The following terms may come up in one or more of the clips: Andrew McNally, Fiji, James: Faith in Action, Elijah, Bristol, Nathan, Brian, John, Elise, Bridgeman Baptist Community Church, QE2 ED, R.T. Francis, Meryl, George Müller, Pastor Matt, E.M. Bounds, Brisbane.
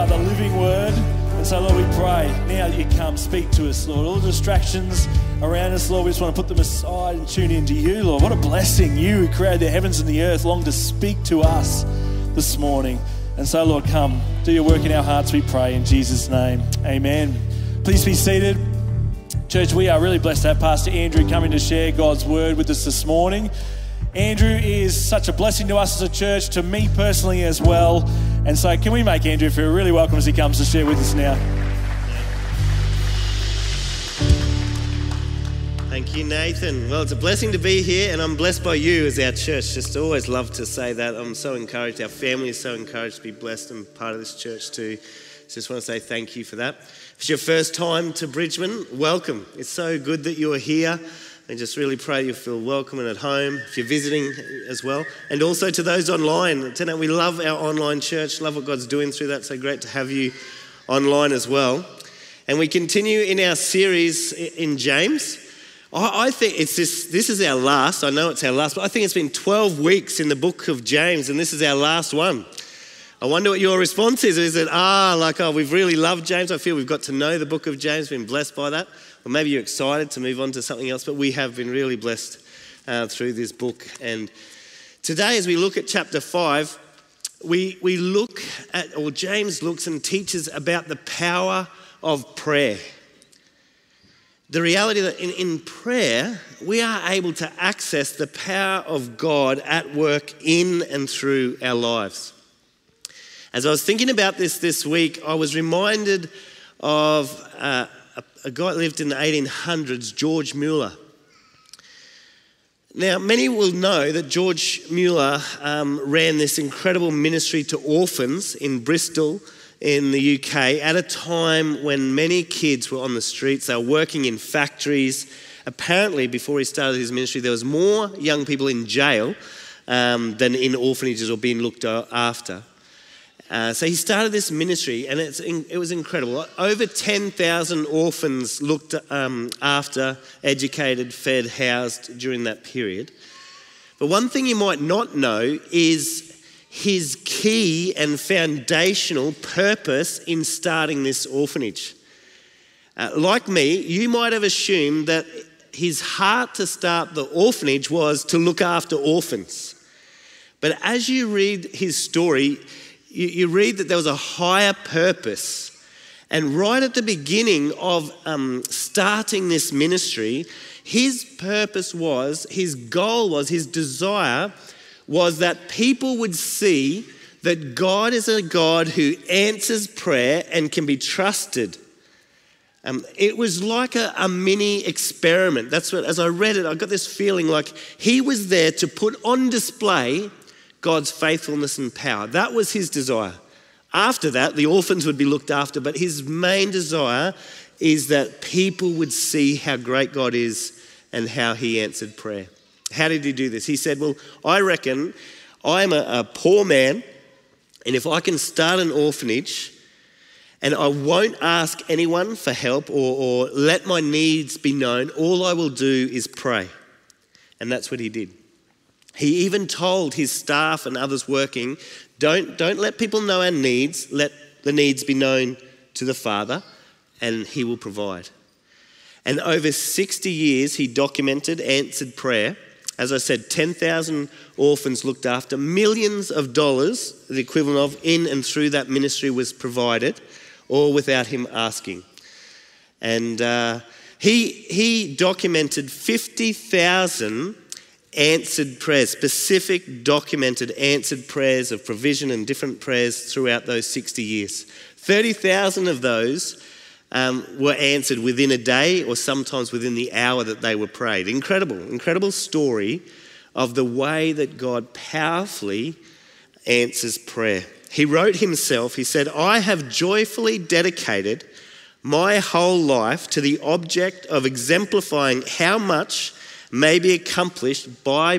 are the living word. And so, Lord, we pray now that you come, speak to us, Lord. All the distractions around us, Lord, we just want to put them aside and tune into you, Lord. What a blessing. You who created the heavens and the earth long to speak to us this morning. And so, Lord, come, do your work in our hearts, we pray in Jesus' name. Amen. Please be seated. Church, we are really blessed to have Pastor Andrew coming to share God's word with us this morning. Andrew is such a blessing to us as a church, to me personally as well. And so can we make Andrew feel really welcome as he comes to share with us now? Thank you, Nathan. Well, it's a blessing to be here, and I'm blessed by you as our church. Just always love to say that. I'm so encouraged. Our family is so encouraged to be blessed and part of this church too. Just want to say thank you for that. If it's your first time to Bridgeman, welcome. It's so good that you're here. And just really pray you feel welcome and at home if you're visiting as well. And also to those online, tonight we love our online church, love what God's doing through that. So great to have you online as well. And we continue in our series in James. I think it's this is our last, I know it's our last, but I think it's been 12 weeks in the book of James, and this is our last one. I wonder what your response is. Is it, we've really loved James. I feel we've got to know the book of James, been blessed by that. Or maybe you're excited to move on to something else, but we have been really blessed through this book. And today as we look at chapter 5, we look at, or James looks and teaches about the power of prayer. The reality that in prayer, we are able to access the power of God at work in and through our lives. As I was thinking about this week, I was reminded of a guy that lived in the 1800s, George Müller. Now, many will know that George Müller ran this incredible ministry to orphans in Bristol in the UK at a time when many kids were on the streets. They were working in factories. Apparently, before he started his ministry, there was more young people in jail than in orphanages or being looked after. So he started this ministry, and it was incredible. Over 10,000 orphans looked after, educated, fed, housed during that period. But one thing you might not know is his key and foundational purpose in starting this orphanage. Like me, you might have assumed that his heart to start the orphanage was to look after orphans. But as you read his story, you read that there was a higher purpose. And right at the beginning of starting this ministry, his purpose was, his goal was, his desire was that people would see that God is a God who answers prayer and can be trusted. It was like a mini experiment. That's what, as I read it, I got this feeling like he was there to put on display God's faithfulness and power. That was his desire. After that, the orphans would be looked after, but his main desire is that people would see how great God is and how he answered prayer. How did he do this? He said, well, I reckon I'm a poor man, and if I can start an orphanage and I won't ask anyone for help or let my needs be known, all I will do is pray. And that's what he did. He even told his staff and others working, don't let people know our needs, let the needs be known to the Father and he will provide. And over 60 years, he documented answered prayer. As I said, 10,000 orphans looked after, millions of dollars, the equivalent of in and through that ministry was provided, all without him asking. And he documented 50,000 answered prayers, specific documented answered prayers of provision and different prayers throughout those 60 years. 30,000 of those were answered within a day or sometimes within the hour that they were prayed. Incredible story of the way that God powerfully answers prayer. He wrote himself, he said, I have joyfully dedicated my whole life to the object of exemplifying how much may be accomplished by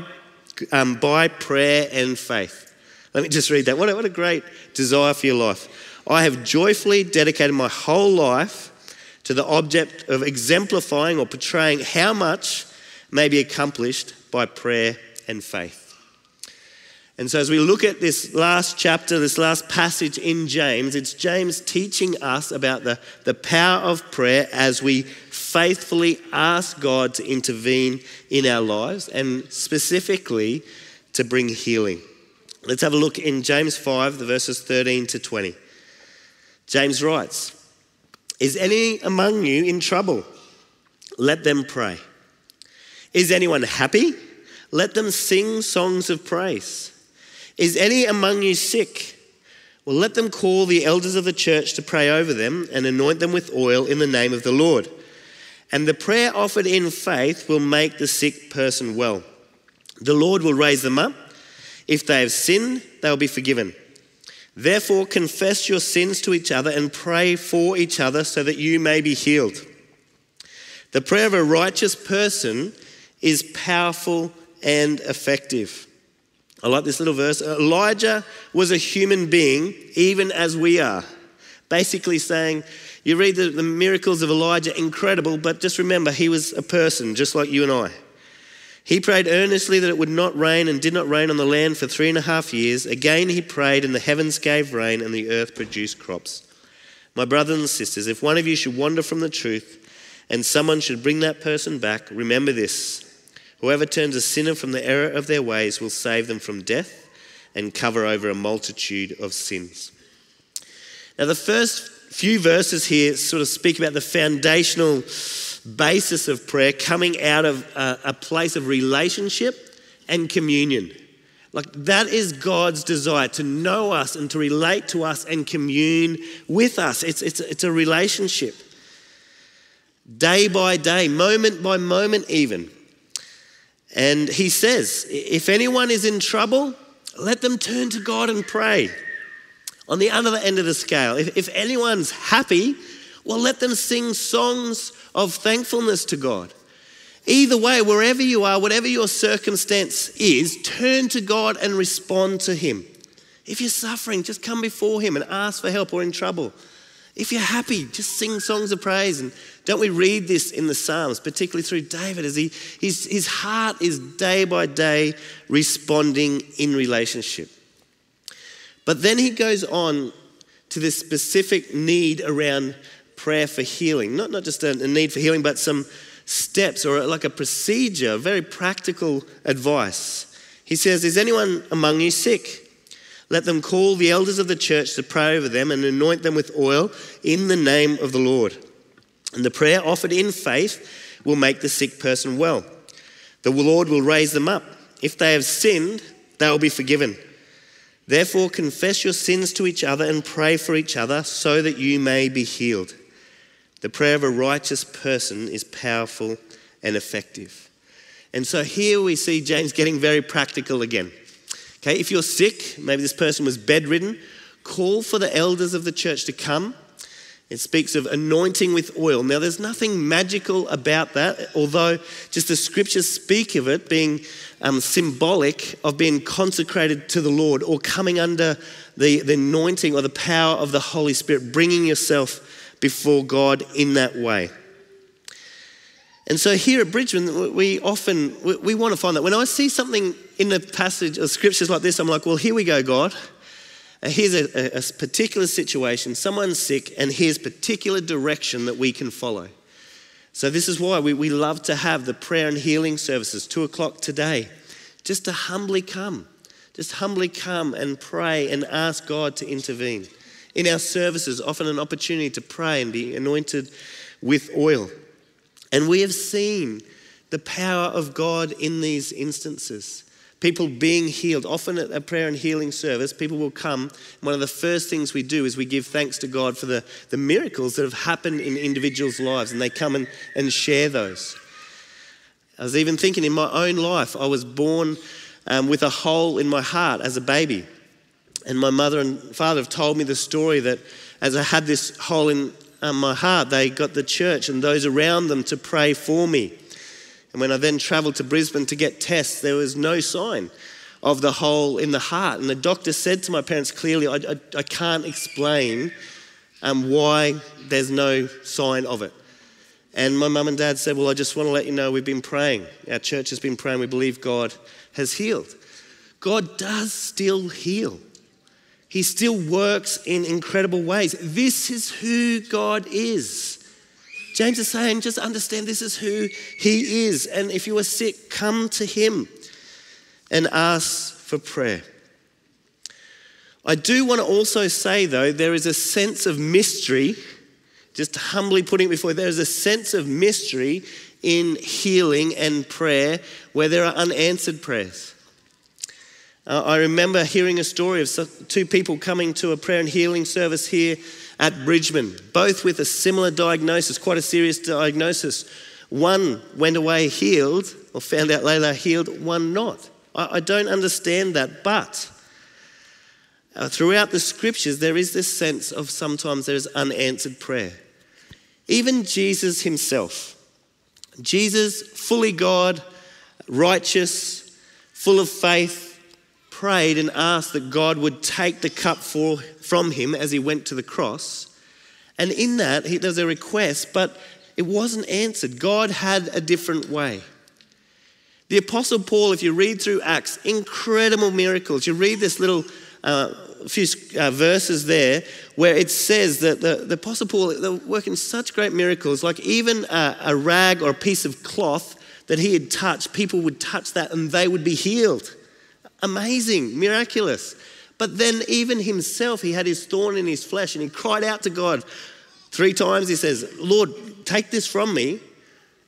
prayer and faith. Let me just read that. What a great desire for your life. I have joyfully dedicated my whole life to the object of exemplifying or portraying how much may be accomplished by prayer and faith. And so as we look at this last chapter, this last passage in James, it's James teaching us about the power of prayer as we faithfully ask God to intervene in our lives and specifically to bring healing. Let's have a look in James 5, the verses 13 to 20. James writes, "Is any among you in trouble? Let them pray. Is anyone happy? Let them sing songs of praise. Is any among you sick? Well, let them call the elders of the church to pray over them and anoint them with oil in the name of the Lord. And the prayer offered in faith will make the sick person well. The Lord will raise them up. If they have sinned, they will be forgiven. Therefore, confess your sins to each other and pray for each other so that you may be healed. The prayer of a righteous person is powerful and effective." I like this little verse. Elijah was a human being, even as we are. Basically saying, you read the miracles of Elijah, incredible, but just remember, he was a person just like you and I. He prayed earnestly that it would not rain and did not rain on the land for 3.5 years. Again, he prayed and the heavens gave rain and the earth produced crops. My brothers and sisters, if one of you should wander from the truth and someone should bring that person back, remember this. Whoever turns a sinner from the error of their ways will save them from death and cover over a multitude of sins. Now, the first few verses here sort of speak about the foundational basis of prayer coming out of a place of relationship and communion. Like, that is God's desire, to know us and to relate to us and commune with us. It's a relationship. Day by day, moment by moment even. And he says, if anyone is in trouble, let them turn to God and pray. On the other end of the scale, if anyone's happy, well, let them sing songs of thankfulness to God. Either way, wherever you are, whatever your circumstance is, turn to God and respond to him. If you're suffering, just come before him and ask for help, or in trouble. If you're happy, just sing songs of praise. And don't we read this in the Psalms, particularly through David, as his heart is day by day responding in relationship. But then he goes on to this specific need around prayer for healing. Not just a need for healing, but some steps or like a procedure, very practical advice. He says, "Is anyone among you sick? Let them call the elders of the church to pray over them and anoint them with oil in the name of the Lord. And the prayer offered in faith will make the sick person well. The Lord will raise them up. If they have sinned, they will be forgiven. Therefore, confess your sins to each other and pray for each other so that you may be healed. The prayer of a righteous person is powerful and effective." And so here we see James getting very practical again. Okay, if you're sick, maybe this person was bedridden, call for the elders of the church to come. It speaks of anointing with oil. Now, there's nothing magical about that, although just the scriptures speak of it being symbolic of being consecrated to the Lord, or coming under the anointing or the power of the Holy Spirit, bringing yourself before God in that way. And so here at Bridgeman, we want to find that. When I see something in the passage of scriptures like this, I'm like, well, here we go, God. Here's a particular situation, someone's sick, and here's particular direction that we can follow. So this is why we love to have the prayer and healing services, 2:00 today, just to humbly come and pray and ask God to intervene. In our services, often an opportunity to pray and be anointed with oil. And we have seen the power of God in these instances. People being healed. Often at a prayer and healing service, people will come. One of the first things we do is we give thanks to God for the miracles that have happened in individuals' lives, and they come and share those. I was even thinking in my own life, I was born with a hole in my heart as a baby. And my mother and father have told me the story that as I had this hole in my heart, they got the church and those around them to pray for me. And when I then travelled to Brisbane to get tests, there was no sign of the hole in the heart. And the doctor said to my parents clearly, I can't explain why there's no sign of it. And my mum and dad said, well, I just want to let you know we've been praying. Our church has been praying. We believe God has healed. God does still heal. He still works in incredible ways. This is who God is. James is saying, just understand this is who he is. And if you are sick, come to him and ask for prayer. I do want to also say, though, there is a sense of mystery, just humbly putting it before you, there is a sense of mystery in healing and prayer where there are unanswered prayers. I remember hearing a story of two people coming to a prayer and healing service here at Bridgeman, both with a similar diagnosis, quite a serious diagnosis. One went away healed, or found out later healed, one not. I don't understand that, but throughout the scriptures, there is this sense of sometimes there is unanswered prayer. Even Jesus himself, Jesus, fully God, righteous, full of faith, prayed and asked that God would take the cup from him as he went to the cross. And in that, there was a request, but it wasn't answered. God had a different way. The Apostle Paul, if you read through Acts, incredible miracles. You read this little few verses there where it says that the Apostle Paul, they were working such great miracles, like even a rag or a piece of cloth that he had touched, people would touch that and they would be healed. Amazing, miraculous. But then even himself, he had his thorn in his flesh and he cried out to God 3 times. He says, Lord, take this from me.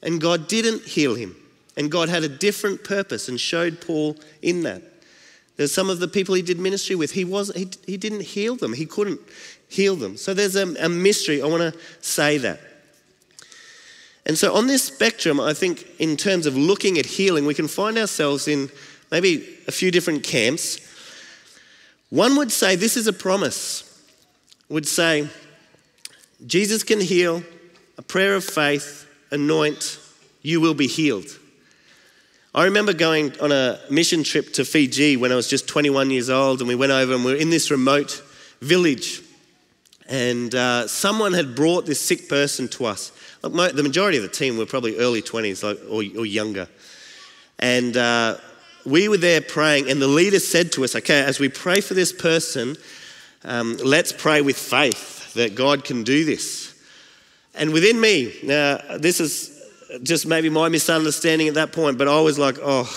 And God didn't heal him. And God had a different purpose and showed Paul in that. There's some of the people he did ministry with, he didn't heal them. He couldn't heal them. So there's a mystery. I want to say that. And so on this spectrum, I think in terms of looking at healing, we can find ourselves in maybe a few different camps. One would say this is a promise. Would say Jesus can heal, a prayer of faith, anoint, you will be healed. I remember going on a mission trip to Fiji when I was just 21 years old, and we went over and we were in this remote village, and someone had brought this sick person to us. Look, the majority of the team were probably early 20s or younger, and we were there praying, and the leader said to us, okay, as we pray for this person, let's pray with faith that God can do this. And within me, now this is just maybe my misunderstanding at that point, but I was like, oh,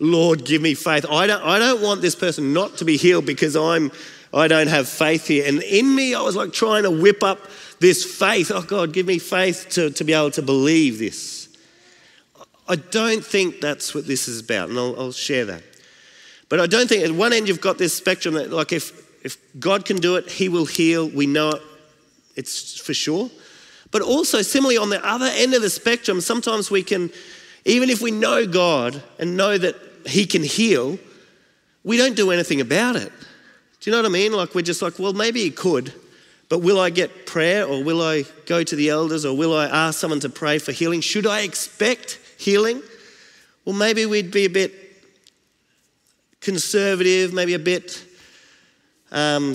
Lord, give me faith. I don't want this person not to be healed because I don't have faith here. And in me, I was like trying to whip up this faith. Oh, God, give me faith to be able to believe this. I don't think that's what this is about, and I'll share that. But I don't think, at one end you've got this spectrum that like if God can do it, he will heal. We know it. It's for sure. But also, similarly, on the other end of the spectrum, sometimes we can, even if we know God and know that he can heal, we don't do anything about it. Do you know what I mean? Like we're just like, well, maybe he could, but will I get prayer, or will I go to the elders, or will I ask someone to pray for healing? Should I expect healing? Well, maybe we'd be a bit conservative, maybe a bit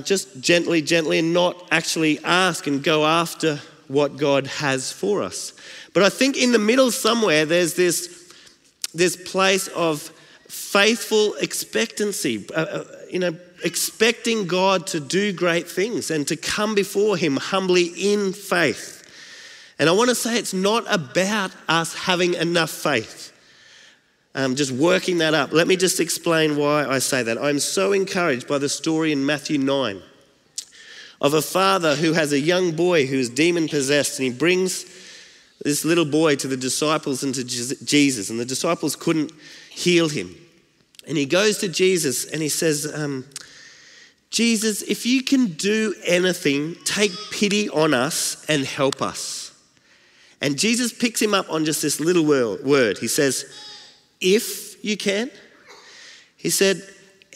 just gently, and not actually ask and go after what God has for us. But I think in the middle somewhere, there's this place of faithful expectancy, expecting God to do great things and to come before him humbly in faith. And I want to say it's not about us having enough faith. Just working that up. Let me just explain why I say that. I'm so encouraged by the story in Matthew 9. Of a father who has a young boy who is demon-possessed, and he brings this little boy to the disciples and to Jesus, and the disciples couldn't heal him. And he goes to Jesus and he says, Jesus, if you can do anything, take pity on us and help us. And Jesus picks him up on just this little word. He says, if you can. He said,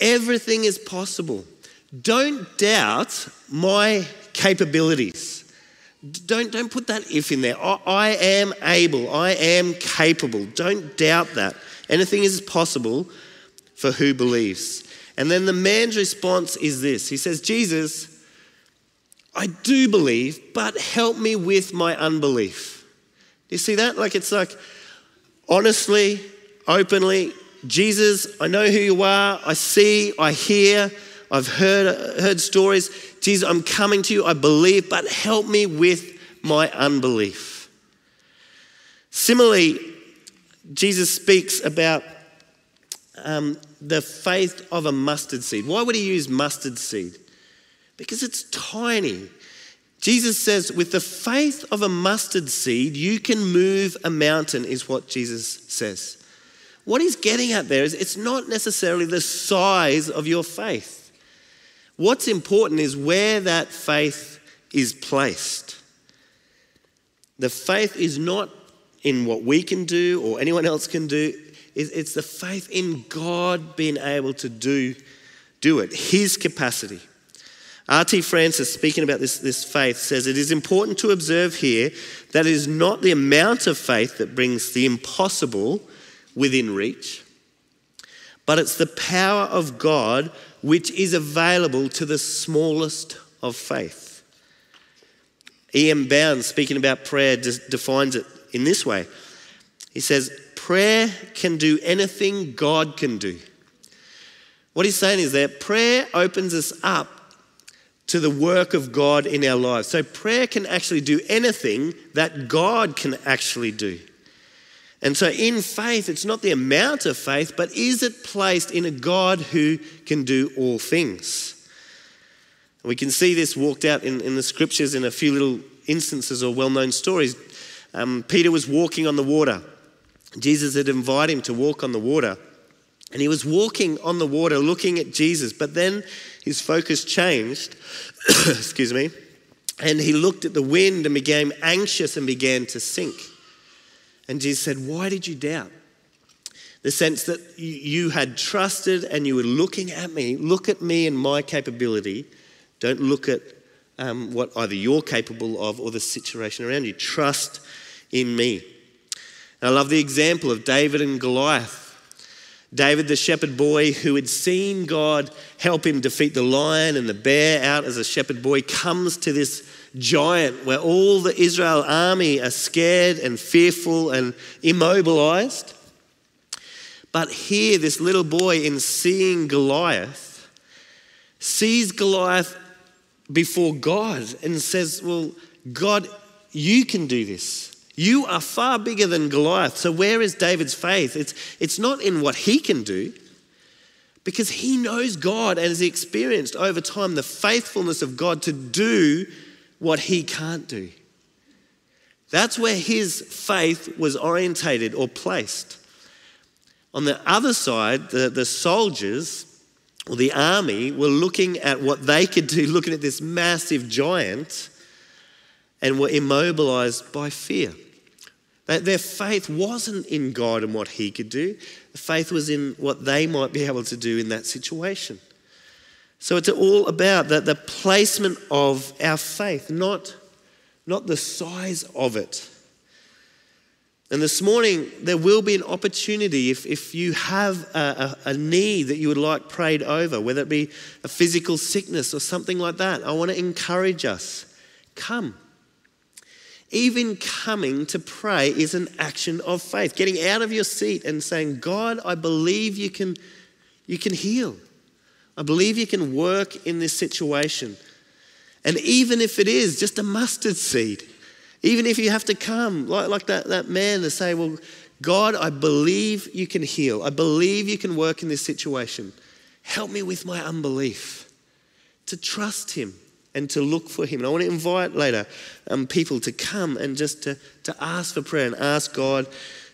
everything is possible. Don't doubt my capabilities. Don't put that if in there. I am able. I am capable. Don't doubt that. Anything is possible for who believes. And then the man's response is this. He says, Jesus, I do believe, but help me with my unbelief. Do you see that? Like it's like honestly, openly, Jesus, I know who you are. I see, I hear, I've heard stories. Jesus, I'm coming to you. I believe, but help me with my unbelief. Similarly, Jesus speaks about the faith of a mustard seed. Why would he use mustard seed? Because it's tiny. Jesus says, with the faith of a mustard seed, you can move a mountain, is what Jesus says. What he's getting at there is it's not necessarily the size of your faith. What's important is where that faith is placed. The faith is not in what we can do or anyone else can do. It's the faith in God being able to do it, his capacity. R.T. Francis, speaking about this faith, says it is important to observe here that it is not the amount of faith that brings the impossible within reach, but it's the power of God which is available to the smallest of faith. E.M. Bounds, speaking about prayer, defines it in this way. He says, prayer can do anything God can do. What he's saying is that prayer opens us up to the work of God in our lives. So prayer can actually do anything that God can actually do. And so in faith, it's not the amount of faith, but is it placed in a God who can do all things? We can see this walked out in the scriptures in a few little instances or well-known stories. Peter was walking on the water. Jesus had invited him to walk on the water. And he was walking on the water looking at Jesus, but then his focus changed, excuse me, and he looked at the wind and became anxious and began to sink. And Jesus said, why did you doubt? The sense that you had trusted and you were looking at me. Look at me and my capability. Don't look at what either you're capable of or the situation around you. Trust in me. And I love the example of David and Goliath. David, the shepherd boy who had seen God help him defeat the lion and the bear out as a shepherd boy, comes to this giant where all the Israel army are scared and fearful and immobilized. But here, this little boy, in seeing Goliath, sees Goliath before God and says, well, God, you can do this. You are far bigger than Goliath. So where is David's faith? It's not in what he can do, because he knows God and has experienced over time the faithfulness of God to do what he can't do. That's where his faith was orientated or placed. On the other side, the soldiers or the army were looking at what they could do, looking at this massive giant, and were immobilized by fear. Their faith wasn't in God and what he could do. The faith was in what they might be able to do in that situation. So it's all about the placement of our faith, not the size of it. And this morning, there will be an opportunity if you have a need that you would like prayed over, whether it be a physical sickness or something like that. I want to encourage us, come. Even coming to pray is an action of faith. Getting out of your seat and saying, God, I believe you can heal. I believe you can work in this situation. And even if it is just a mustard seed, even if you have to come like that man to say, well, God, I believe you can heal. I believe you can work in this situation. Help me with my unbelief. To trust him and to look for him. And I want to invite later people to come and just to ask for prayer and ask God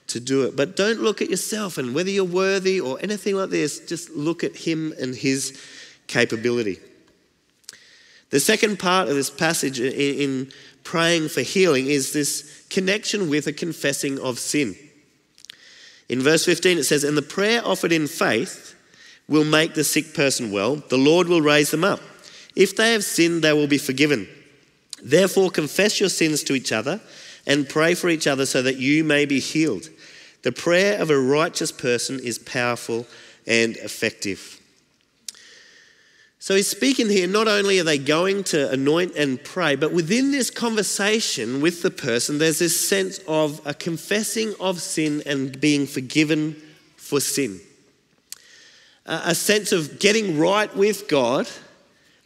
to do it. But don't look at yourself and whether you're worthy or anything like this. Just look at him and his capability. The second part of this passage in praying for healing is this connection with a confessing of sin. In verse 15 it says, and the prayer offered in faith will make the sick person well. The Lord will raise them up. If they have sinned, they will be forgiven. Therefore, confess your sins to each other and pray for each other so that you may be healed. The prayer of a righteous person is powerful and effective. So he's speaking here, not only are they going to anoint and pray, but within this conversation with the person, there's this sense of a confessing of sin and being forgiven for sin. a sense of getting right with God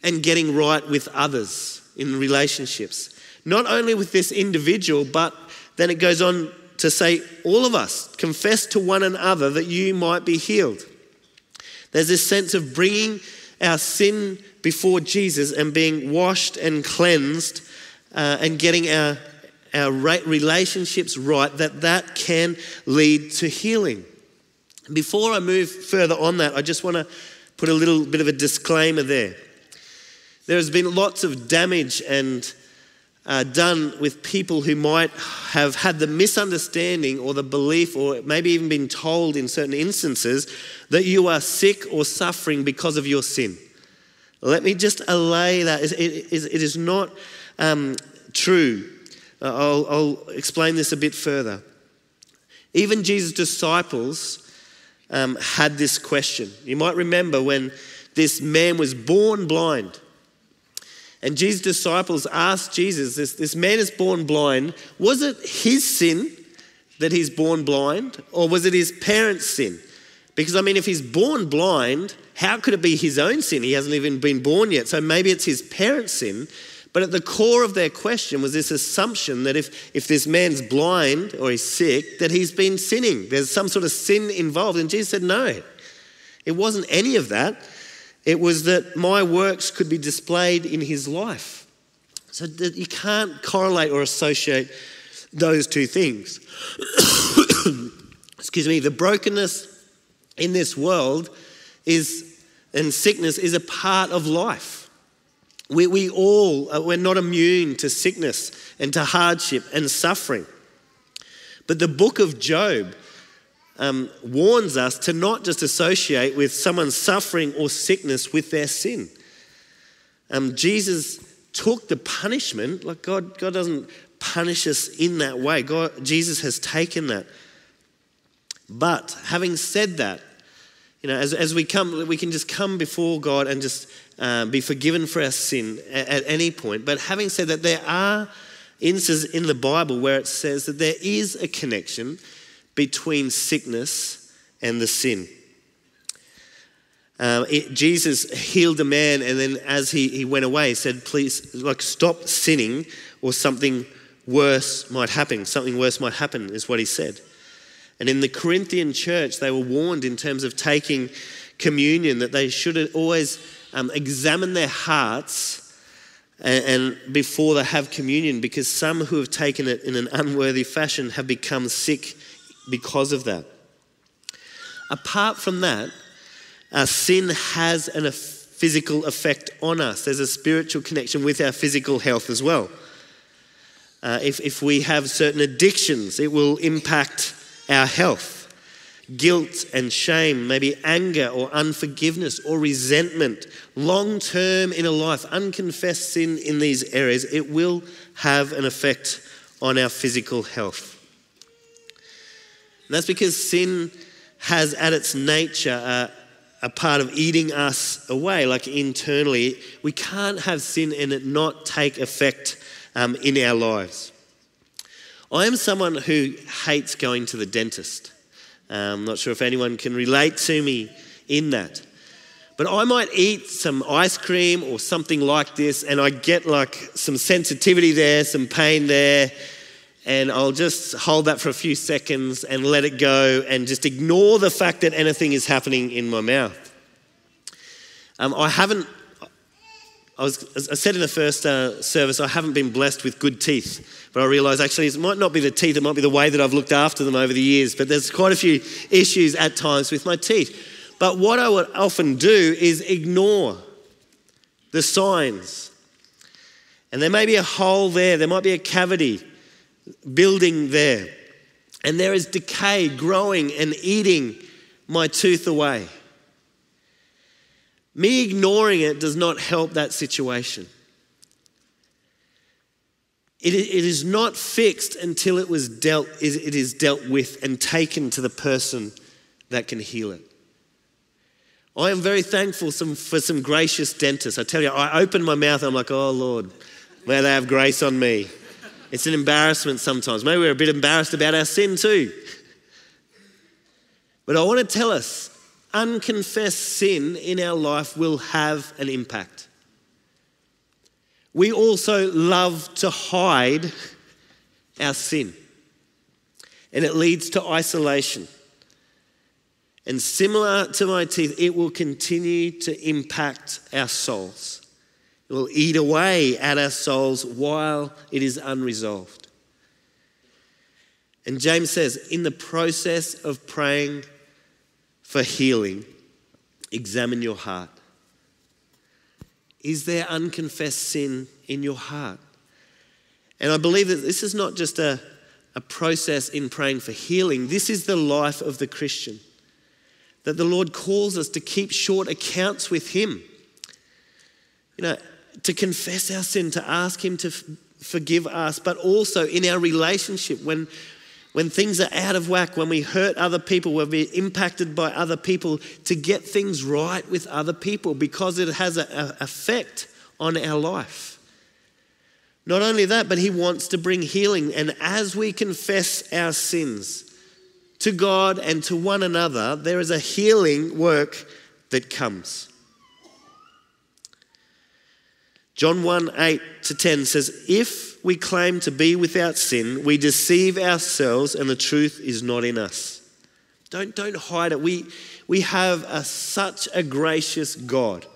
and getting right with others in relationships. Not only with this individual, but then it goes on to say, all of us, confess to one another that you might be healed. There's this sense of bringing our sin before Jesus and being washed and cleansed and getting our relationships right, that can lead to healing. Before I move further on that, I just want to put a little bit of a disclaimer there. There has been lots of damage and done with people who might have had the misunderstanding or the belief or maybe even been told in certain instances that you are sick or suffering because of your sin. Let me just allay that. It is not true. I'll explain this a bit further. Even Jesus' disciples had this question. You might remember when this man was born blind. And Jesus' disciples asked Jesus, this man is born blind. Was it his sin that he's born blind, or was it his parents' sin? Because, I mean, if he's born blind, how could it be his own sin? He hasn't even been born yet. So maybe it's his parents' sin. But at the core of their question was this assumption that if this man's blind or he's sick, that he's been sinning. There's some sort of sin involved. And Jesus said, no, it wasn't any of that. It was that my works could be displayed in his life. So that you can't correlate or associate those two things. Excuse me. The brokenness in this world and sickness is a part of life. We're not immune to sickness and to hardship and suffering. But the book of Job warns us to not just associate with someone's suffering or sickness with their sin. Jesus took the punishment. Like God doesn't punish us in that way. Jesus has taken that. But having said that, you know, as we come, we can just come before God and just be forgiven for our sin at any point. But having said that, there are instances in the Bible where it says that there is a connection between sickness and the sin. Jesus healed a man, and then as he went away, he said, please, stop sinning or something worse might happen. Something worse might happen is what he said. And in the Corinthian church, they were warned in terms of taking communion that they should always examine their hearts and before they have communion, because some who have taken it in an unworthy fashion have become sick because of that. Apart from that, our sin has a physical effect on us. There's a spiritual connection with our physical health as well. If we have certain addictions, it will impact our health. Guilt and shame, maybe anger or unforgiveness or resentment, long term in a life, unconfessed sin in these areas, it will have an effect on our physical health. And that's because sin has at its nature a part of eating us away, like internally. We can't have sin and it not take effect in our lives. I am someone who hates going to the dentist. I'm not sure if anyone can relate to me in that. But I might eat some ice cream or something like this and I get some sensitivity there, some pain there, and I'll just hold that for a few seconds and let it go and just ignore the fact that anything is happening in my mouth. I said in the first service, I haven't been blessed with good teeth, but I realise actually it might not be the teeth, it might be the way that I've looked after them over the years, but there's quite a few issues at times with my teeth. But what I would often do is ignore the signs. And there may be a hole there, there might be a cavity building there, and there is decay growing and eating my tooth away. Me ignoring it does not help that situation. It is not fixed until it is dealt with and taken to the person that can heal it. I am very thankful for some gracious dentists. I tell you, I open my mouth and I'm like, oh Lord, may they have grace on me. It's an embarrassment sometimes. Maybe we're a bit embarrassed about our sin too. But I want to tell us unconfessed sin in our life will have an impact. We also love to hide our sin, and it leads to isolation. And similar to my teeth, it will continue to impact our souls. It will eat away at our souls while it is unresolved. And James says, in the process of praying for healing, examine your heart. Is there unconfessed sin in your heart? And I believe that this is not just a process in praying for healing. This is the life of the Christian, that the Lord calls us to keep short accounts with Him. You know, to confess our sin, to ask Him to forgive us, but also in our relationship, when things are out of whack, when we hurt other people, when we're impacted by other people, to get things right with other people, because it has an effect on our life. Not only that, but He wants to bring healing. And as we confess our sins to God and to one another, there is a healing work that comes. John 1:8-10 says, if we claim to be without sin, we deceive ourselves and the truth is not in us. Don't hide it. We have such a gracious God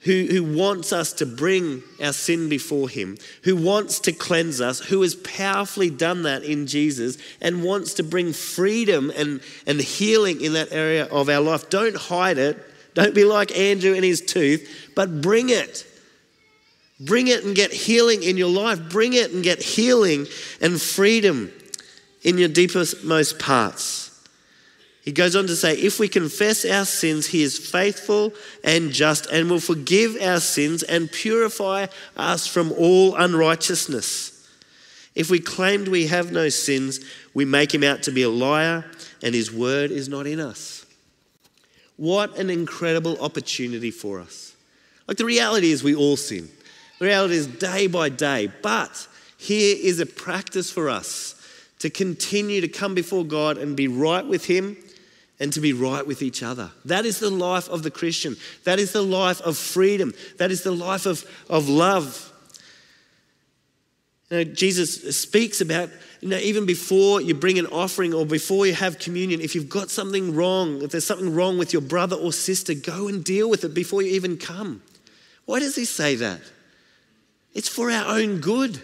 who wants us to bring our sin before Him, who wants to cleanse us, who has powerfully done that in Jesus and wants to bring freedom and healing in that area of our life. Don't hide it. Don't be like Andrew and his tooth, but bring it. Bring it and get healing in your life. Bring it and get healing and freedom in your deepest, most parts. He goes on to say, if we confess our sins, He is faithful and just and will forgive our sins and purify us from all unrighteousness. If we claimed we have no sins, we make Him out to be a liar and His word is not in us. What an incredible opportunity for us. Like, the reality is we all sin. The reality is day by day, but here is a practice for us to continue to come before God and be right with Him and to be right with each other. That is the life of the Christian. That is the life of freedom. That is the life of love. You know, Jesus speaks about, you know, even before you bring an offering or before you have communion, if you've got something wrong, if there's something wrong with your brother or sister, go and deal with it before you even come. Why does He say that? It's for our own good,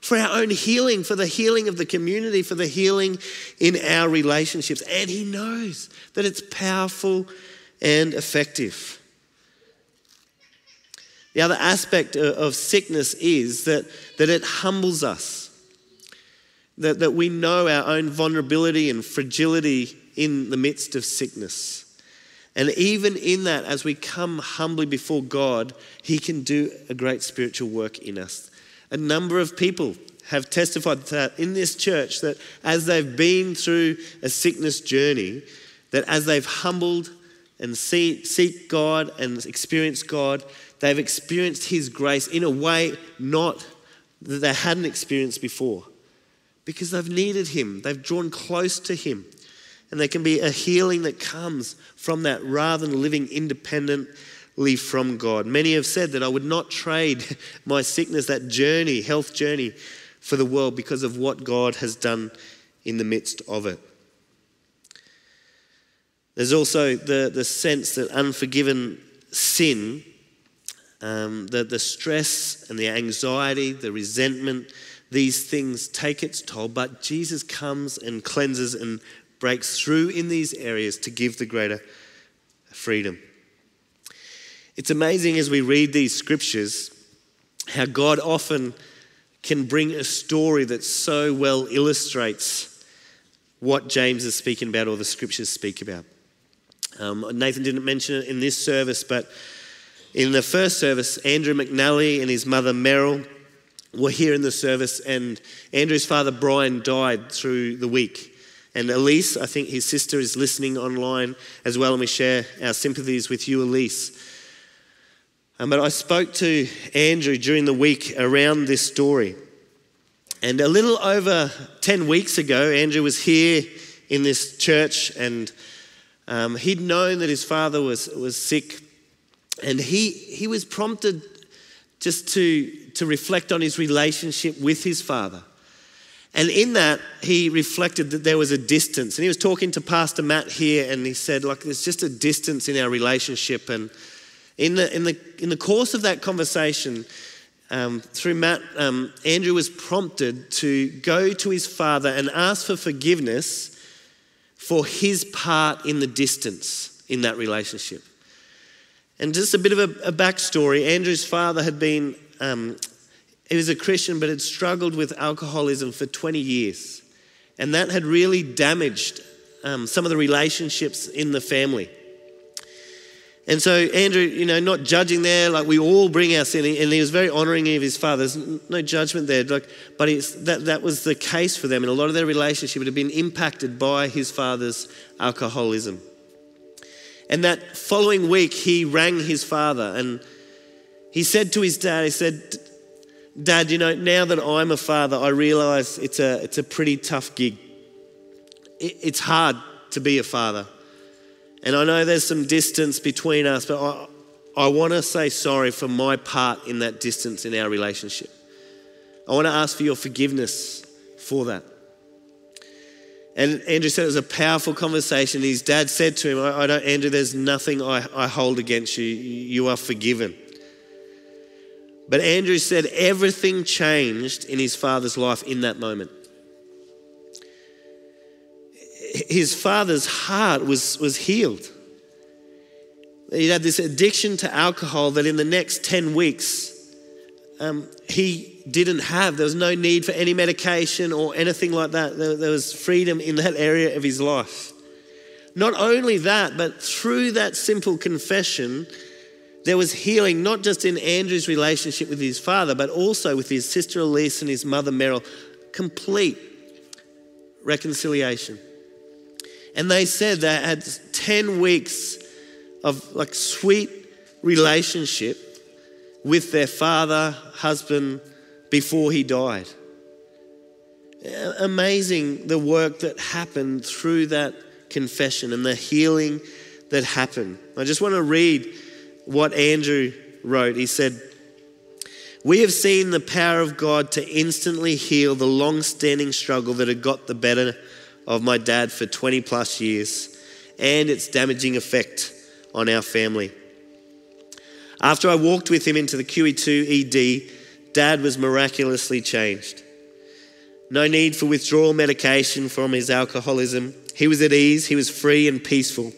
for our own healing, for the healing of the community, for the healing in our relationships. And He knows that it's powerful and effective. The other aspect of sickness is that it humbles us, that we know our own vulnerability and fragility in the midst of sickness. And even in that, as we come humbly before God, He can do a great spiritual work in us. A number of people have testified that in this church, that as they've been through a sickness journey, that as they've humbled and seek God and experienced God, they've experienced His grace in a way not that they hadn't experienced before, because they've needed Him, they've drawn close to Him, and there can be a healing that comes from that rather than living independent from God. Many have said that I would not trade my sickness, that journey, health journey, for the world, because of what God has done in the midst of it. There's also the sense that unforgiven sin, the stress and the anxiety, the resentment, these things take its toll, but Jesus comes and cleanses and breaks through in these areas to give the greater freedom. It's amazing as we read these scriptures how God often can bring a story that so well illustrates what James is speaking about or the scriptures speak about. Nathan didn't mention it in this service, but in the first service, Andrew McNally and his mother Meryl were here in the service, and Andrew's father Brian died through the week. And Elise, I think his sister, is listening online as well, and we share our sympathies with you, Elise. But I spoke to Andrew during the week around this story. And a little over 10 weeks ago, Andrew was here in this church, and He'd known that his father was sick, and he was prompted just to reflect on his relationship with his father. And in that, he reflected that there was a distance. And he was talking to Pastor Matt here, and he said, "Look, there's just a distance in our relationship." And in the course of that conversation, through Matt, Andrew was prompted to go to his father and ask for forgiveness for his part in the distance in that relationship. And just a bit of a backstory: Andrew's father had been, he was a Christian, but had struggled with alcoholism for 20 years. And that had really damaged some of the relationships in the family. And so Andrew, you know, not judging there, like we all bring our sin, and he was very honouring of his father. There's no judgment there, but that was the case for them. And a lot of their relationship had been impacted by his father's alcoholism. And that following week, he rang his father and he said to his dad, he said, "Dad, you know, now that I'm a father, I realise it's a pretty tough gig. It's hard to be a father. And I know there's some distance between us, but I want to say sorry for my part in that distance in our relationship. I want to ask for your forgiveness for that." And Andrew said it was a powerful conversation. His dad said to him, Andrew, there's nothing I hold against you. You are forgiven." But Andrew said everything changed in his father's life in that moment. His father's heart was healed. He had this addiction to alcohol that in the next 10 weeks he didn't have. There was no need for any medication or anything like that. There was freedom in that area of his life. Not only that, but through that simple confession, there was healing, not just in Andrew's relationship with his father, but also with his sister Elise and his mother Meryl. Complete reconciliation. And they said they had 10 weeks of like sweet relationship with their father, husband, before he died. Amazing the work that happened through that confession and the healing that happened. I just want to read what Andrew wrote. He said, "We have seen the power of God to instantly heal the long-standing struggle that had got the better of my dad for 20 plus years and its damaging effect on our family. After I walked with him into the QE2 ED, Dad was miraculously changed. No need for withdrawal medication from his alcoholism. He was at ease, he was free and peaceful.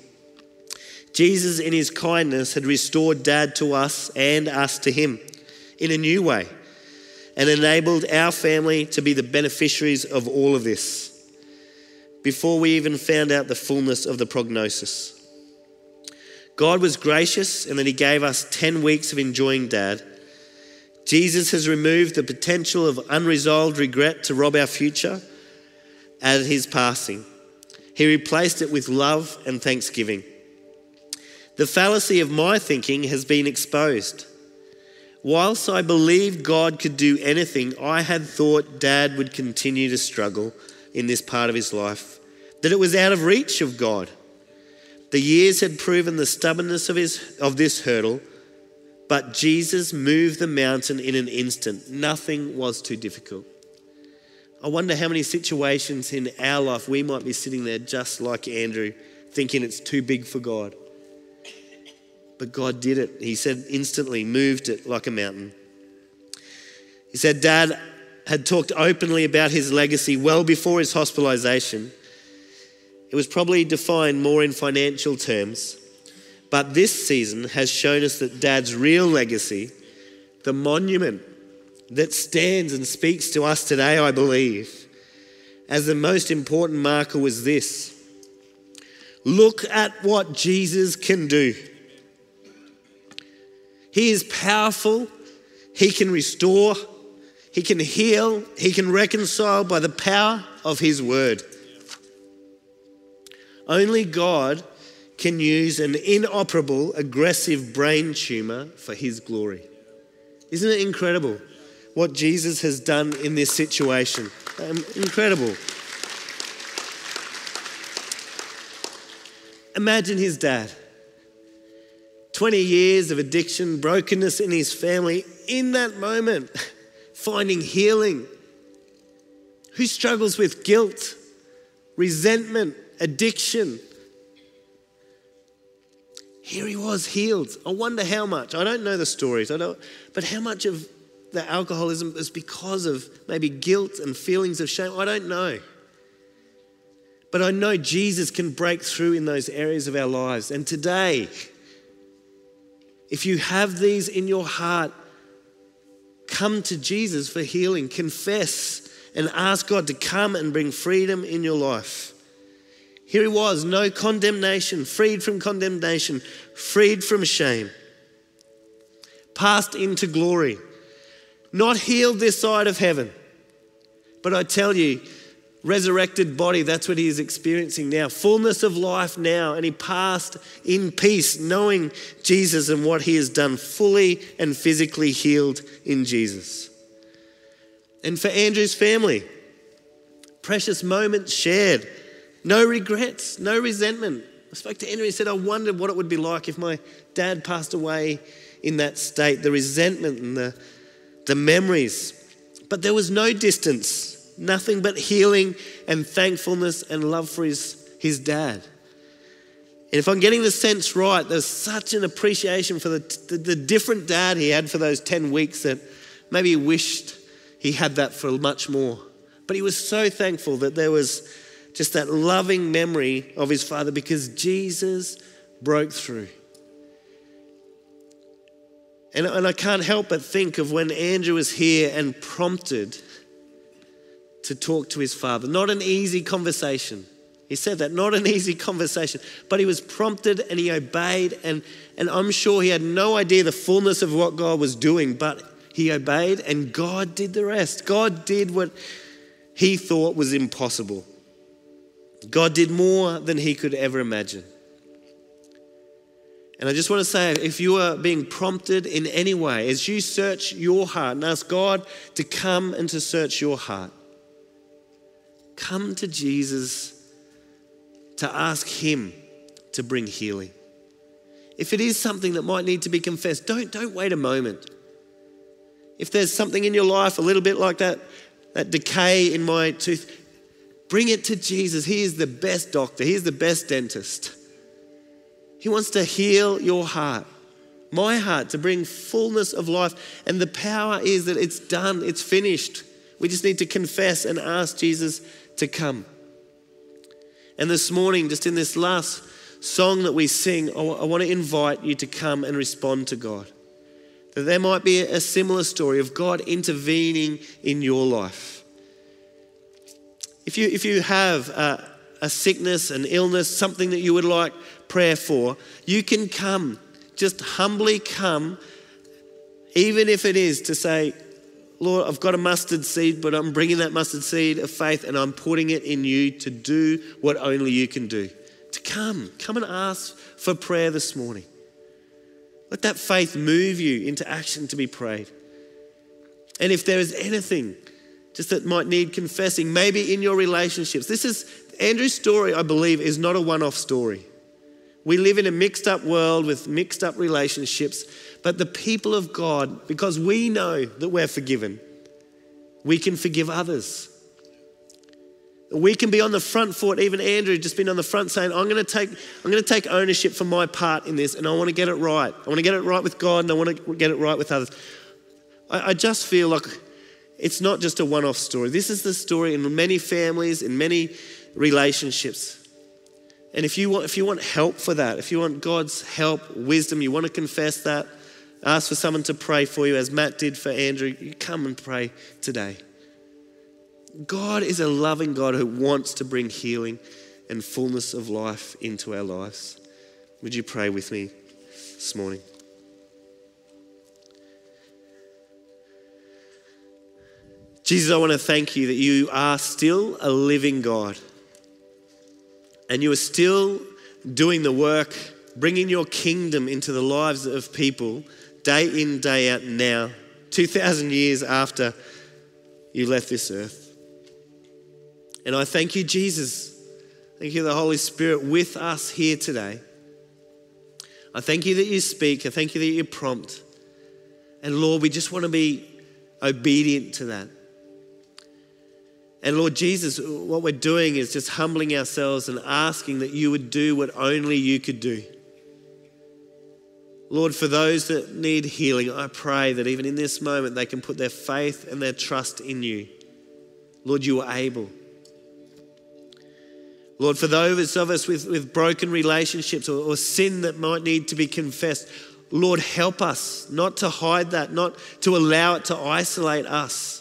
Jesus, in his kindness, had restored Dad to us and us to him in a new way and enabled our family to be the beneficiaries of all of this before we even found out the fullness of the prognosis. God was gracious in that he gave us 10 weeks of enjoying Dad. Jesus has removed the potential of unresolved regret to rob our future at his passing. He replaced it with love and thanksgiving. The fallacy of my thinking has been exposed. Whilst I believed God could do anything, I had thought Dad would continue to struggle in this part of his life, that it was out of reach of God. The years had proven the stubbornness of this hurdle, but Jesus moved the mountain in an instant. Nothing was too difficult." I wonder how many situations in our life we might be sitting there just like Andrew, thinking it's too big for God. But God did it. He said instantly, moved it like a mountain. He said, "Dad had talked openly about his legacy well before his hospitalisation. It was probably defined more in financial terms, but this season has shown us that Dad's real legacy, the monument that stands and speaks to us today, I believe, as the most important marker was this: look at what Jesus can do. He is powerful, he can restore, he can heal, he can reconcile by the power of his word." Only God can use an inoperable, aggressive brain tumour for his glory. Isn't it incredible what Jesus has done in this situation? Incredible. Imagine his dad. 20 years of addiction, brokenness in his family, in that moment, finding healing. Who struggles with guilt, resentment, addiction? Here he was, healed. I wonder how much. I don't know the stories. But how much of the alcoholism is because of maybe guilt and feelings of shame? I don't know. But I know Jesus can break through in those areas of our lives. And today, if you have these in your heart, come to Jesus for healing. Confess and ask God to come and bring freedom in your life. Here he was, no condemnation, freed from condemnation, freed from shame, passed into glory, not healed this side of heaven. But I tell you, resurrected body, that's what he is experiencing now. Fullness of life now. And he passed in peace, knowing Jesus and what he has done, fully and physically healed in Jesus. And for Andrew's family, precious moments shared. No regrets, no resentment. I spoke to Andrew, he said, I wondered what it would be like if my dad passed away in that state, the resentment and the memories. But there was no distance. Nothing but healing and thankfulness and love for his dad. And if I'm getting the sense right, there's such an appreciation for the different dad he had for those 10 weeks that maybe he wished he had that for much more. But he was so thankful that there was just that loving memory of his father because Jesus broke through. And I can't help but think of when Andrew was here and prompted to talk to his father. Not an easy conversation. He said that, not an easy conversation, but he was prompted and he obeyed, and I'm sure he had no idea the fullness of what God was doing, but he obeyed and God did the rest. God did what he thought was impossible. God did more than he could ever imagine. And I just want to say, if you are being prompted in any way, as you search your heart and ask God to come and to search your heart, come to Jesus to ask him to bring healing. If it is something that might need to be confessed, don't wait a moment. If there's something in your life a little bit like that decay in my tooth, bring it to Jesus. He is the best doctor. He is the best dentist. He wants to heal your heart, my heart, to bring fullness of life. And the power is that it's done, it's finished. We just need to confess and ask Jesus to come. And this morning, just in this last song that we sing, I want to invite you to come and respond to God. That there might be a similar story of God intervening in your life. If you have a sickness, an illness, something that you would like prayer for, you can come, just humbly come, even if it is to say, Lord, I've got a mustard seed, but I'm bringing that mustard seed of faith and I'm putting it in you to do what only you can do. To come and ask for prayer this morning. Let that faith move you into action to be prayed. And if there is anything just that might need confessing, maybe in your relationships, this is, Andrew's story, I believe, is not a one-off story. We live in a mixed up world with mixed up relationships, but the people of God, because we know that we're forgiven, we can forgive others. We can be on the front foot, even Andrew just been on the front saying, I'm going to take ownership for my part in this and I want to get it right. I want to get it right with God and I want to get it right with others. I just feel like it's not just a one-off story. This is the story in many families, in many relationships. And if you want help for that, if you want God's help, wisdom, you want to confess that, ask for someone to pray for you as Matt did for Andrew, you come and pray today. God is a loving God who wants to bring healing and fullness of life into our lives. Would you pray with me this morning? Jesus, I want to thank you that you are still a living God. And you are still doing the work, bringing your kingdom into the lives of people day in, day out now, 2,000 years after you left this earth. And I thank you, Jesus, Thank you, the Holy Spirit, with us here today. I thank you that you speak. I thank you that you prompt. And Lord, we just want to be obedient to that. And Lord Jesus, what we're doing is just humbling ourselves and asking that you would do what only you could do. Lord, for those that need healing, I pray that even in this moment, they can put their faith and their trust in you. Lord, you are able. Lord, for those of us with broken relationships or sin that might need to be confessed, Lord, help us not to hide that, not to allow it to isolate us.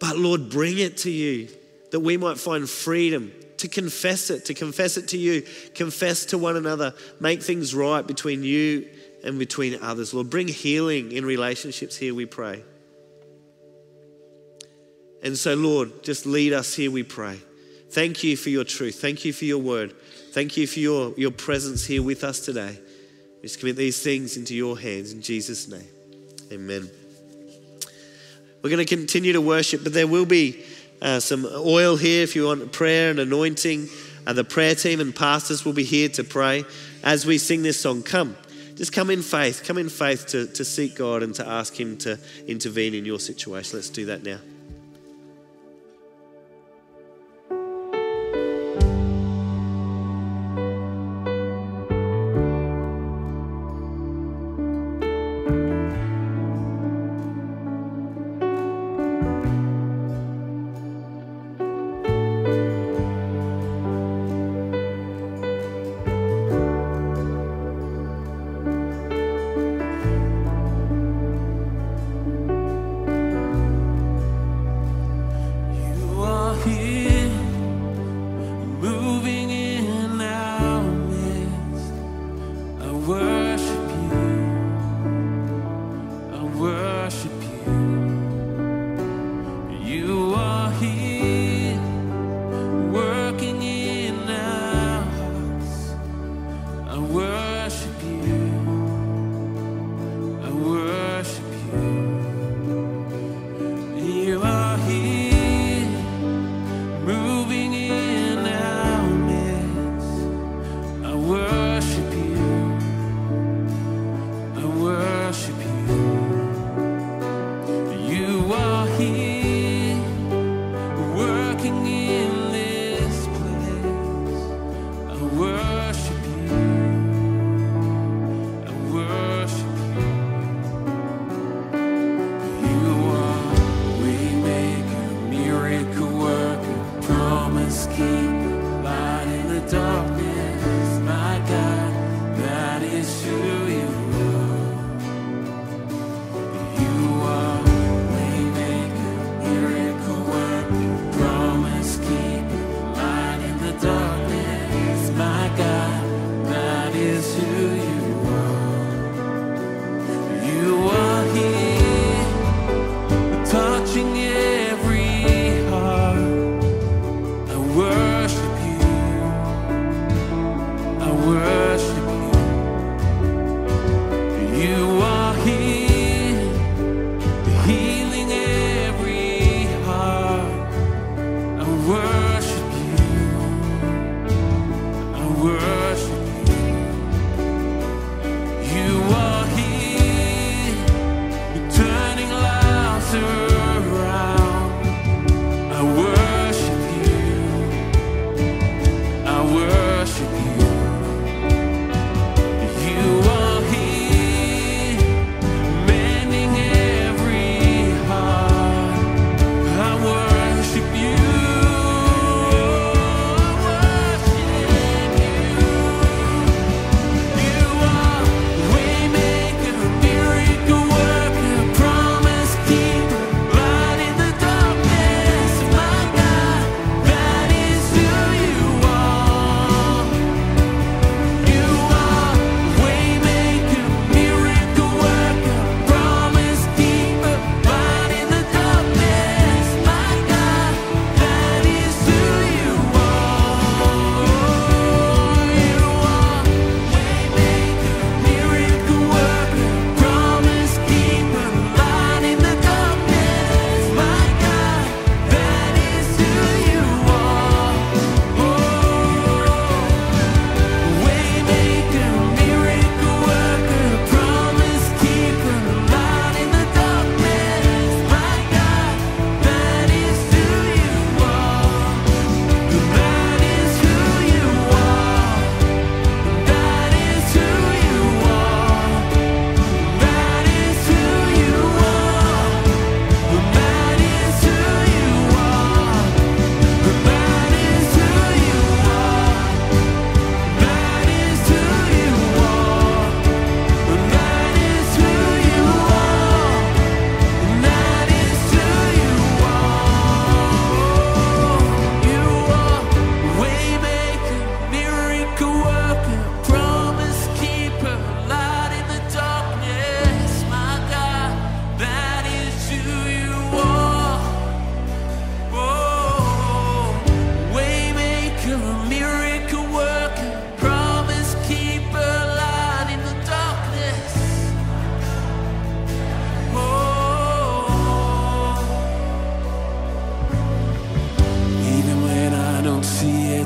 But Lord, bring it to you that we might find freedom to confess it to you, confess to one another, make things right between you and between others. Lord, bring healing in relationships here, we pray. And so, Lord, just lead us here, we pray. Thank you for your truth. Thank you for your word. Thank you for your presence here with us today. We just commit these things into your hands in Jesus' name. Amen. We're going to continue to worship, but there will be some oil here if you want prayer and anointing. The prayer team and pastors will be here to pray as we sing this song. Come, just come in faith to seek God and to ask him to intervene in your situation. Let's do that now.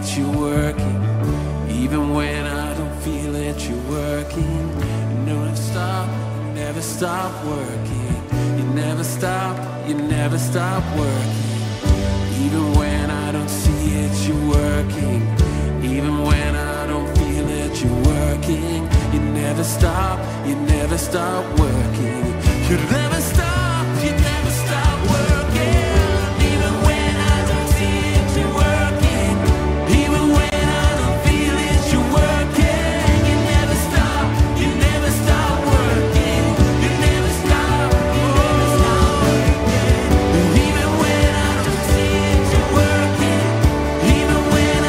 it, you're working. Even when I don't feel it, you're working. You never stop, you never stop working. You never stop, you never stop working. Even when I don't see it, you're working. Even when I don't feel it, you're working. You never stop, you never stop working. You never stop, you never stop working. Even when I don't see it, you're working. Even when I don't feel it, you're working. You never stop, you never stop working. You never stop, you never stop working. Even when I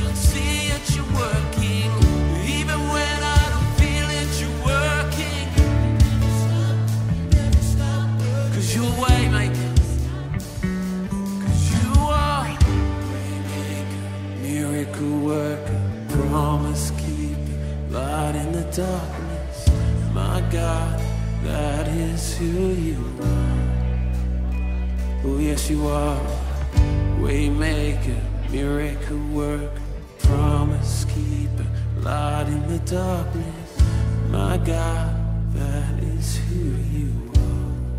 don't see it, you're working. Even when I don't feel it, you're working. You never stop, you never stop working. You never stop. You are the way maker, miracle worker, promise keeper, light in the darkness. My God, that is who you are. Way maker, miracle worker, promise keeper, light in the darkness. My God, that is who you are. That is who you are.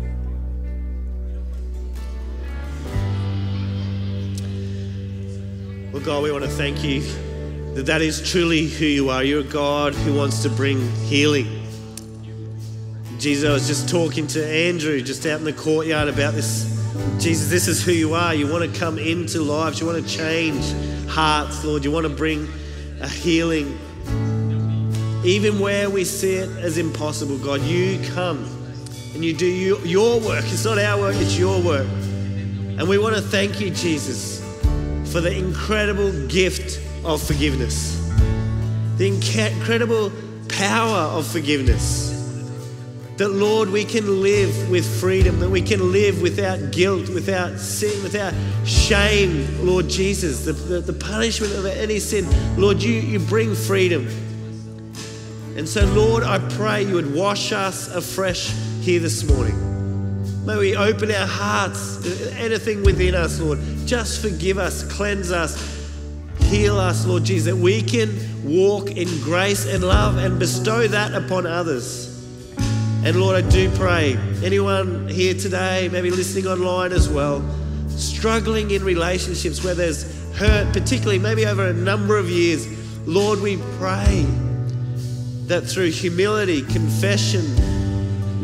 That is who you are. That is who you are. That is who you are. You are a miracle worker. That is who you are. That is who you are. Oh, we sing it out. We make a miracle work. Promise, light in the darkness. Let's proclaim across this church. We make oh, sing it again. Oh, yes you are. Oh, every knee will bow before you. Oh, my God, that is who you are. That is who you are. That is who you are. That is who you are. You are. Oh. Even when I don't feel it, you're working. Even when I don't see it, you're working. You never stop, you never stop, you never stop. Even when I don't see it, you're working. Even when I don't feel it, you're working. You never stop, you never stop. 'Cause you're a way maker. 'Cause you are. Miracle worker, promise keeper, light in the darkness. My God, that is who you are. Oh, yes, you are. Waymaker, miracle worker, promise keeper, light in the darkness. My God, that is who you are. Well, God, we want to thank you that that is truly who you are. You're a God who wants to bring healing. Jesus, I was just talking to Andrew just out in the courtyard about this. Jesus, this is who you are. You want to come into lives. You want to change hearts, Lord. You want to bring a healing. Even where we see it as impossible, God, you come and you do your work. It's not our work, it's your work. And we want to thank you, Jesus, for the incredible gift of forgiveness, the incredible power of forgiveness. That, Lord, we can live with freedom, that we can live without guilt, without sin, without shame, Lord Jesus. The punishment of any sin, Lord, you bring freedom. And so, Lord, I pray you would wash us afresh here this morning. May we open our hearts, anything within us, Lord. Just forgive us, cleanse us, heal us, Lord Jesus, that we can walk in grace and love and bestow that upon others. And Lord, I do pray, anyone here today, maybe listening online as well, struggling in relationships where there's hurt, particularly maybe over a number of years, Lord, we pray that through humility, confession,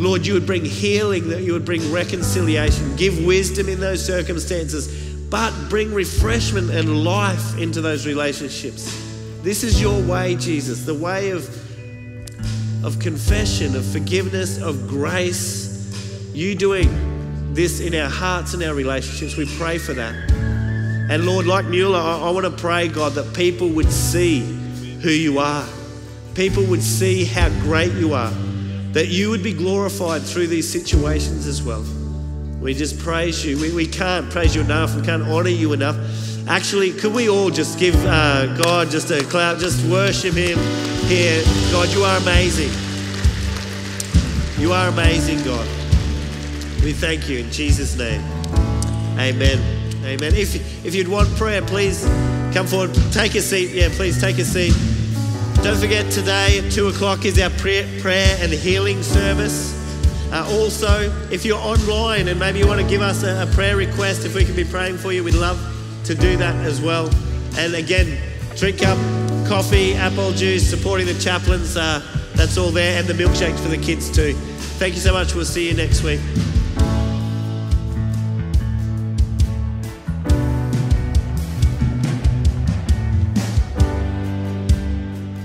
Lord, you would bring healing, that you would bring reconciliation, give wisdom in those circumstances, but bring refreshment and life into those relationships. This is your way, Jesus, the way of confession, of forgiveness, of grace. You doing this in our hearts and our relationships. We pray for that. And Lord, like Müller, I want to pray, God, that people would see who you are. People would see how great you are. That you would be glorified through these situations as well. We just praise you. We can't praise you enough. We can't honour you enough. Actually, could we all just give God just a clap, just worship him here. God, you are amazing. You are amazing, God. We thank you in Jesus' name. Amen. Amen. If you'd want prayer, please come forward. Take a seat. Yeah, please take a seat. Don't forget, today at 2 o'clock is our prayer and healing service. Also, if you're online and maybe you want to give us a prayer request, if we can be praying for you, we'd love to do that as well. And again, drink up, coffee, apple juice, supporting the chaplains, that's all there, and the milkshakes for the kids too. Thank you so much. We'll see you next week.